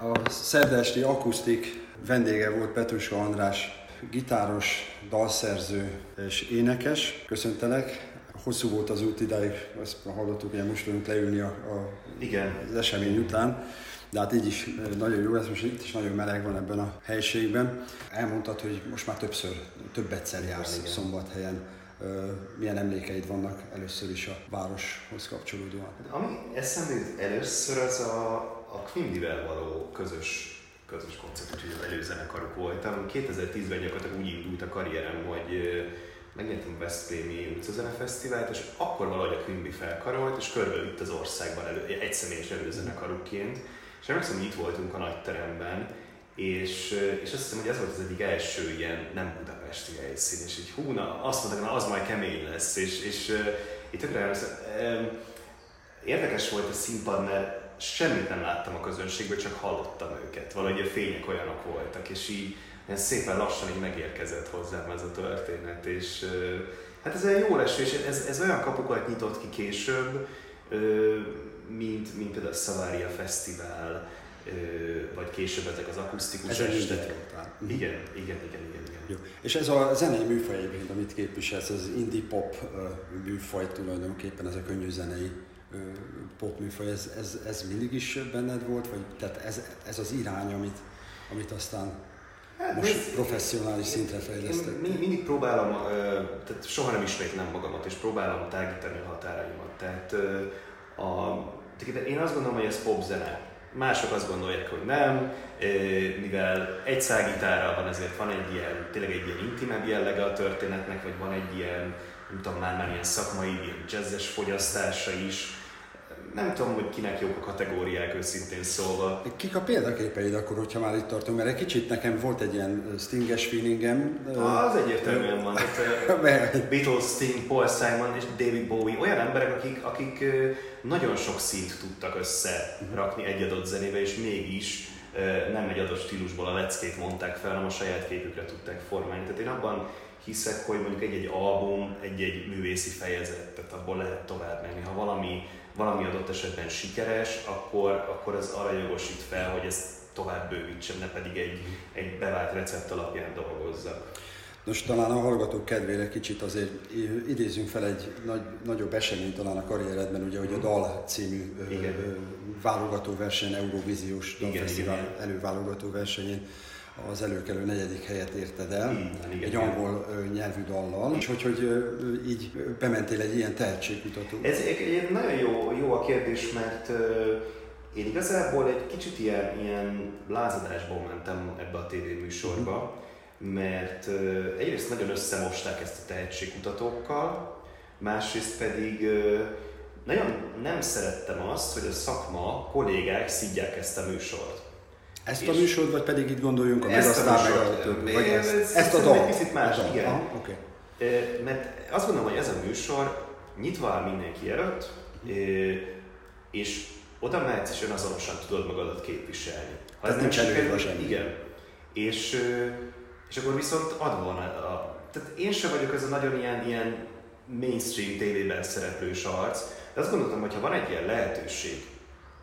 A szerdesti akusztik vendége volt Petruska András, gitáros, dalszerző és énekes. Köszöntelek. Hosszú volt az út idáig, azt hallottuk, hogy most tudunk leülni az esemény után. De hát így is nagyon jó, ez most itt is nagyon meleg van ebben a helyiségben. Elmondtad, hogy most már többször jársz Szombathelyen. Milyen emlékeid vannak először is a városhoz kapcsolódóan? Ami eszembe jut először, az a Quimbyvel való közös koncert, úgyhogy az előzenekarok voltam. 2010-ben gyakorlatilag úgy indult a karrierem, hogy megnyertem a West és utazás nézettfesztivált, és akkor valahogy a Quimby felkarolt, és körbeütt az országban egy személyes előzenekarukként. És emlékszem, hogy itt voltunk a nagy teremben, és azt hiszem, hogy ez volt az egyik első ilyen nem budapesti helyszín, és így hú, na, azt mondták, na az majd kemény lesz, és tökre emlékszem. Érdekes volt a színpad, mert semmit nem láttam a közönségből, csak hallottam őket. Valahogy a fények olyanok voltak, és így szépen lassan így megérkezett hozzám ez a történet, és hát ez egy jó eső, és ez olyan kapukat nyitott ki később, mint például a Savaria Fesztivál, vagy később ezek az akusztikus estek. Igen. Jó. És ez a zenei műfaj egyébként, amit képviselsz, az indie pop műfaj tulajdonképpen, ez a könnyű zenei pop műfaj, ez mindig is benned volt, vagy tehát ez az irány, amit aztán most professzionális szintre fejlesztek? Én mindig próbálom, tehát soha nem ismétlem magamat, és próbálom tágítani a határaimat. Tehát én azt gondolom, hogy ez popzene. Mások azt gondolják, hogy nem, mivel egy szágitárral van, ezért van egy ilyen, tényleg egy ilyen intimebb jellege a történetnek, vagy van egy ilyen, nem tudom, már ilyen szakmai, ilyen jazzes fogyasztása is. Nem tudom, hogy kinek jók a kategóriák, őszintén szólva. Kik a példaképeid akkor, hogyha már itt tartunk? Mert egy kicsit nekem volt egy ilyen Stinges feelingem. Az egyértelműen van. Beatles, Sting, Paul Simon és David Bowie. Olyan emberek, akik nagyon sok szint tudtak összerakni egy adott zenébe, és mégis nem egy adott stílusból a leckét mondták fel, hanem a saját képükre tudták formálni. Tehát én abban hiszek, hogy mondjuk egy-egy album, egy-egy művészi fejezet, tehát abból lehet tovább menni. Ha valami adott esetben sikeres, akkor az arra jogosít fel, hogy ezt tovább bővítsem, ne pedig egy bevált recept alapján dolgozza. Nos, talán a hallgatók kedvére kicsit azért idézünk fel egy nagyobb eseményt talán a karrieredben, ugye, hogy a DAL című válogatóverseny, Eurovíziós dalfesztivál előválogató versenyén az előkelő 4. helyet érted el, egy angol nyelvű dallal, és hogy így bementél egy ilyen tehetségkutató. Ez egy nagyon jó a kérdés, mert én igazából egy kicsit ilyen lázadásból mentem ebbe a tévéműsorba, mert egyrészt nagyon összemosták ezt a tehetségkutatókkal, másrészt pedig nagyon nem szerettem azt, hogy a szakma, kollégák szidják ezt a műsort. Ezt a műsort, vagy pedig itt gondoljunk a ezt a dalt. Egy picit más, igen. Aha, okay. Mert azt gondolom, hogy ez a műsor nyitva áll mindenki előtt, és oda mehetsz, és önazonosan tudod magadat képviselni. Ha ez nem sikerül, igen. És akkor viszont ad volna tehát én sem vagyok ez a nagyon ilyen mainstream tévében szereplős arc, de azt gondoltam, hogy ha van egy ilyen lehetőség,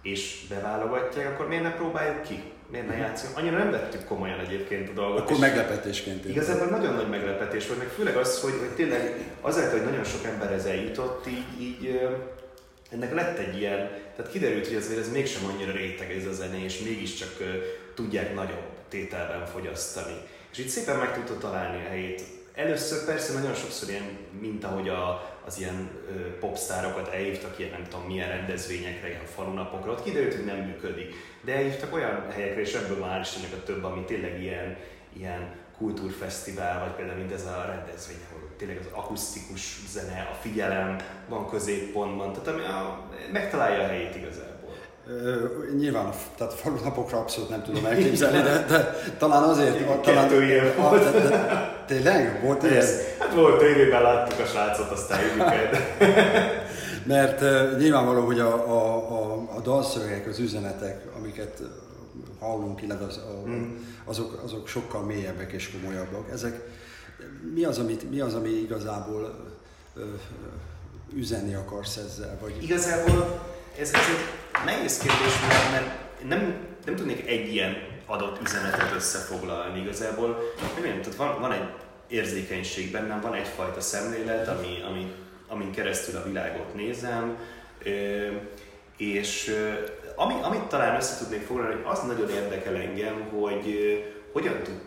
és beválogatják, akkor miért ne próbáljuk ki? Miért ne játszunk? Annyira nem vettük komolyan egyébként a dolgot. Akkor meglepetésként. Igazából nagyon nagy meglepetés volt, meg főleg az, hogy tényleg azért, hogy nagyon sok ember ez eljutott, így ennek lett egy ilyen, tehát kiderült, hogy azért ez mégsem annyira réteg ez a zené, és mégiscsak tudják nagyobb tételben fogyasztani. És itt szépen meg tudta találni a helyét. Először persze nagyon sokszor ilyen, mint ahogy az ilyen popsztárokat elhívtak ilyen, nem tudom, milyen rendezvényekre, ilyen falunapokra, ott kiderült, hogy nem működik. De elhívtak olyan helyekre, és ebből már is ennek a több, ami tényleg ilyen kultúrfesztivál, vagy például mint ez a rendezvény, ahol tényleg az akusztikus zene, a figyelem van középpontban, tehát ami megtalálja a helyét igazából. Nyilván, tehát a falunapokra abszolút nem tudom elképzelni, de talán azért... Kettő ilyen volt. Tényleg? Volt ilyen? Hát volt, tévében láttuk a srácot, aztán ügyüket. Mert nyilvánvaló, hogy a dalszövegek, az üzenetek, amiket hallunk, illetve azok sokkal mélyebbek és komolyabbak. Ezek, mi az, ami igazából üzenni akarsz ezzel? Vagy... Igazából ez egy nehéz kérdés, mert nem nem tudnék egy ilyen adott üzenetet összefoglalni igazából. Nem tudom, van egy érzékenység bennem, van egyfajta szemlélet, amin keresztül a világot nézem, és amit talán össze tudnék foglalni, hogy az nagyon érdekel engem, hogy hogyan tudnak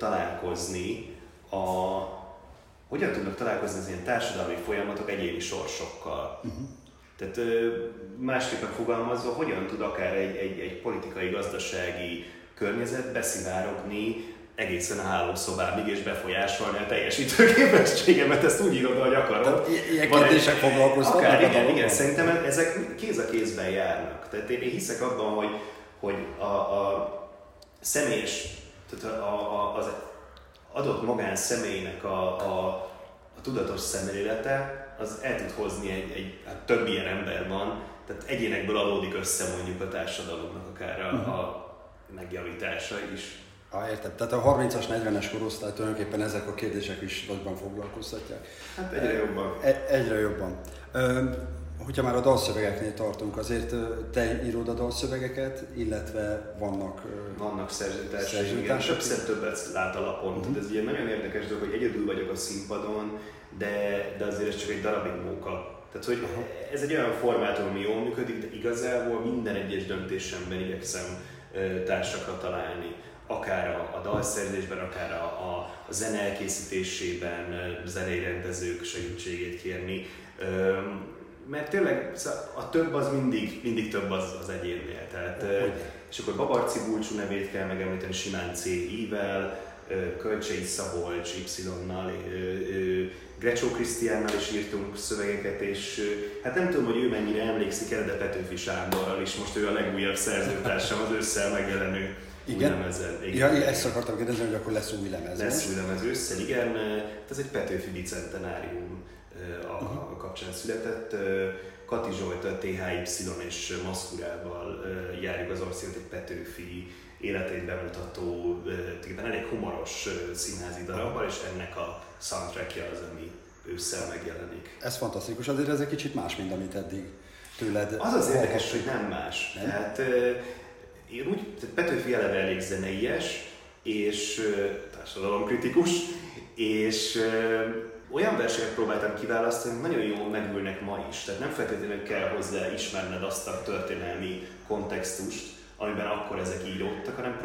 találkozni az ilyen társadalmi folyamatok egyéni sorsokkal. Uh-huh. Tehát másképpen fogalmazva, hogyan tud akár egy politikai-gazdasági környezet beszivárogni egészen a hálószobáig és befolyásolni a teljesítőképességemet, ezt úgy írod, ahogy akarod. Ilyen kérdések foglalkoznak. Igen, szerintem ezek kéz a kézben járnak. Tehát én hiszek abban, hogy a személyes, tehát az adott magánszemélynek a tudatos szemlélete, az el tud hozni hát több ilyen ember van, tehát egyénekből adódik össze mondjuk a társadalomnak akár a megjavítása is. Értem. Tehát a 30-as, 40-es korosztály tulajdonképpen ezek a kérdések is nagyban foglalkoztatják. Hát egyre jobban. Egyre jobban. Hogyha már a dalszövegeknél tartunk, azért te írod a dalszövegeket, illetve vannak szerzőtársak. Többet lát a lapon. Tehát ez ugye nagyon érdekes dolog, hogy egyedül vagyok a színpadon, de azért ez csak egy darabig móka. Tehát, hogy ez egy olyan formátum, ami jól működik, de igazából minden egyes döntésemben igyekszem társakra találni. Akár a dalszerzésben, akár a zene elkészítésében, zenei rendezők segítségét kérni. Mert tényleg a több az mindig több az egyénnél. Tehát, és akkor Babarci Bulcsú nevét kell megemlíteni simán CI-vel, Kölcsei Szabolcs Y-nal, Grecsó Krisztiánnal is írtunk szövegeket, és hát nem tudom, hogy ő mennyire emlékszik el, de Petőfi Sándorral is, most ő a legújabb szerzőtársam, az ősszel megjelenő újlemezen. Igen, ezt akartam kérdezni, hogy akkor lesz új lemez. Lesz új lemez ősszel, igen. Ez egy Petőfi bicentenárium a kapcsán született. Kati Zsolt, a THY és maszkurával járjuk az országot egy Petőfi életét bemutató, elég humoros színházi darabbal, és ennek a soundtrackja az, ami ősszel megjelenik. Ez fantasztikus, azért ez egy kicsit más, mint amit eddig tőled. Az az érdekes, hogy nem más. Nem? Tehát én úgy, Petőfi eleve elég zeneies, és társadalomkritikus, és olyan verseket próbáltam kiválasztani, hogy nagyon jól megülnek ma is. Tehát nem feltétlenül kell hozzá ismerned azt a történelmi kontextust, amiben akkor ezek íródtak, hanem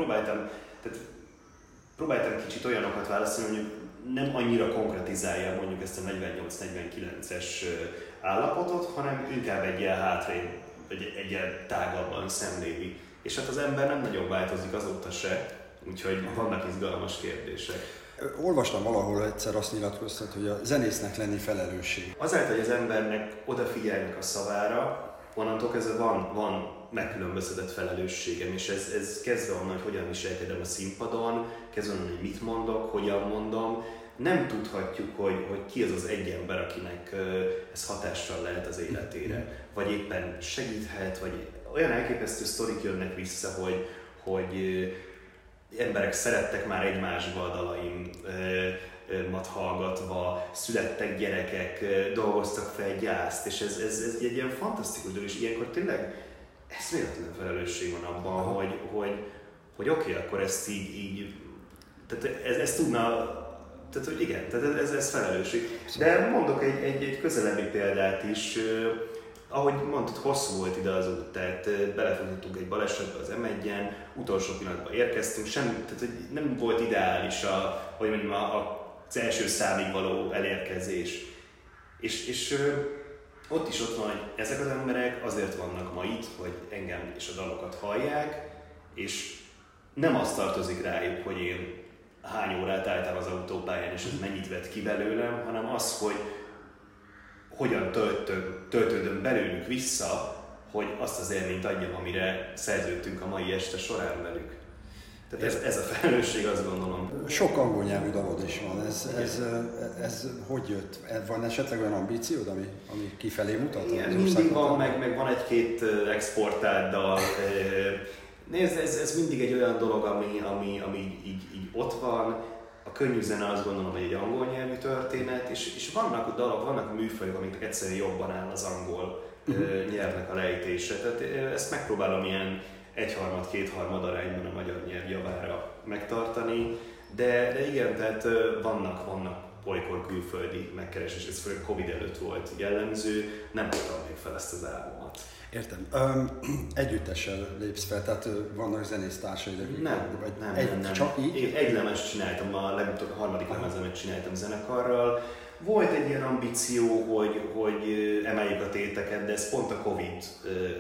próbáltam kicsit olyanokat választani, hogy nem annyira konkretizálja mondjuk ezt a 48-49-es állapotot, hanem inkább egy ilyen hátrébb, egy ilyen tágabban szemléli. És hát az ember nem nagyon változik azóta se, úgyhogy vannak izgalmas kérdések. Olvastam valahol egyszer azt nyilatkoztat, hogy a zenésznek lenni felelősség. Azáltal, hogy az embernek odafigyelnek a szavára, onnantól kezdve van megkülönböztetett felelősségem, és ez kezdve onnan, hogy hogyan viselkedem a színpadon, kezdve onnan, hogy mit mondok, hogyan mondom. Nem tudhatjuk, hogy ki az az egy ember, akinek ez hatással lehet az életére, vagy éppen segíthet, vagy olyan elképesztő sztorik jönnek vissza, hogy emberek szerettek már egymásba a dalaimat hallgatva, születtek gyerekek, dolgoztak fel gyászt, és ez egy ilyen fantasztikus dolog, és ilyenkor tényleg eszméletlen felelősség van abban, hogy oké, akkor ezt így tehát ez tudna, tehát hogy igen, tehát ez felelősség. De mondok egy közelebbi példát is, ahogy mondtad, hosszú volt ide az út, tehát belefutottunk egy balesetbe az M1-en, utolsó pillanatban érkeztünk, tehát nem volt ideális az első számig való elérkezés. És ott is ott van, hogy ezek az emberek azért vannak ma itt, hogy engem és a dalokat hallják, és nem azt tartozik rájuk, hogy én hány órát álltam az autópályán, és ez mennyit vett ki belőlem, hanem az, hogy hogyan töltődöm belőlük vissza, hogy azt az élményt adjam, amire szerződtünk a mai este során velük. Tehát ez a felelősség, azt gondolom. Sok angol nyelvű dalod is van. Ez hogy jött? Van esetleg olyan ambíciód, ami kifelé mutat? Igen, mindig van, meg van egy-két exportált dal. Nézd, ez mindig egy olyan dolog, ami így ott van. A könnyű zene, azt gondolom, hogy egy angol nyelvű történet, és vannak dalok, vannak műfajok, amiknek egyszerűen jobban áll az angol nyelvnek a lejtése. Tehát ezt megpróbálom ilyen egyharmad, kétharmad arányban a magyar nyelv javára megtartani. De igen, tehát vannak olykor külföldi megkeresés, ez főleg Covid előtt volt jellemző, nem tudtam még fel ezt az álmomat. Értem. Együttesen lépsz fel, tehát vannak zenésztársai, de nem. Csak így? Én egy lemezt csináltam, a harmadik lemezemet csináltam zenekarral. Volt egy ilyen ambíció, hogy emeljük a téteket, de ez pont a Covid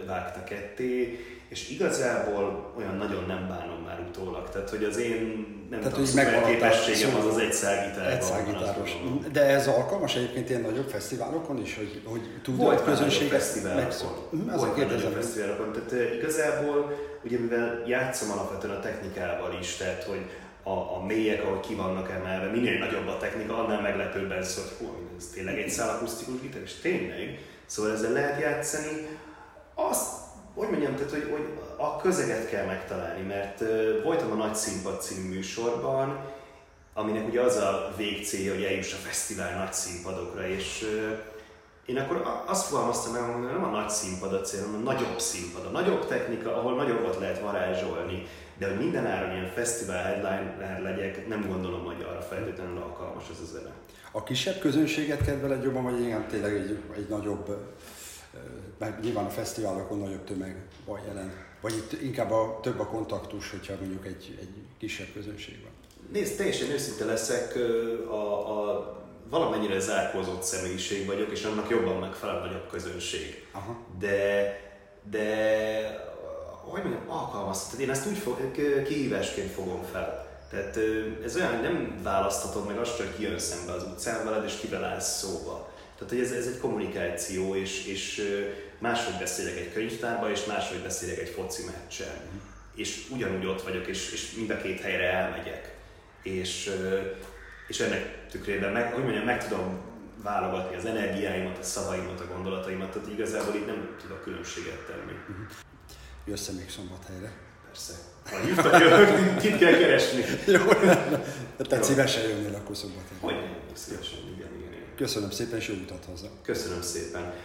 vágta ketté, és igazából olyan nagyon nem bánom már utólag, tehát hogy az én nem tudom, szuperképességem az az egyszágitárban van. De ez alkalmas egyébként ilyen nagyobb fesztiválokon is, hogy tudod a közönséget megszólni? Volt már nagyobb fesztiválokon, tehát igazából ugye mivel játszom alapvetően a technikával is, tehát hogy a mélyek, ahogy ki vannak emelve, minél nagyobb a technika, annál meglepőbben szól, hogy ez tényleg egy szál akusztikus gitár, és tényleg, szóval ezzel lehet játszani. Azt, hogy mondjam, tehát, hogy a közeget kell megtalálni, mert voltam a Nagy Színpad című műsorban, aminek ugye az a végcélja, hogy eljuss a fesztivál nagy színpadokra, és én akkor azt fogalmaztam el, hogy nem a nagy színpad a cél, hanem a nagyobb színpad, a nagyobb technika, ahol nagyobbat lehet varázsolni. De hogy mindenáron ilyen fesztivál headliner legyek, nem gondolom, hogy arra feltétlenül alkalmas ez a zene. A kisebb közönséget kedveled jobban, vagy igen, tényleg egy nagyobb, mert nyilván a fesztiválokon nagyobb tömeg van jelen? Vagy itt inkább több a kontaktus, hogyha mondjuk egy kisebb közönség van? Nézd, teljesen őszinte leszek, a valamennyire zárkózott személyiség vagyok, és annak jobban megfelel nagyobb közönség. Aha. De hogy mondjam, alkalmazhatod. Én ezt úgy kihívásként fogom fel. Tehát ez olyan, hogy nem választhatod meg azt, hogy ki jön szembe az utcán veled, és kivel állsz szóba. Tehát, hogy ez egy kommunikáció, és máshogy beszélek egy könyvtárba, és máshogy beszélek egy foci meccsen. Mm. És ugyanúgy ott vagyok, és mind a két helyre elmegyek. És ennek tükrében meg tudom válogatni az energiáimat, a szavaimat, a gondolataimat. Tehát igazából itt nem tudok különbséget tenni. Mm. Jössze még Szombathelyre? Persze. Itt kell keresni. Jó, tehát szívesen jönnél akkor Szombathelyre. Hogy nem, szívesen, igen. Köszönöm szépen, és jó utat haza. Köszönöm szépen.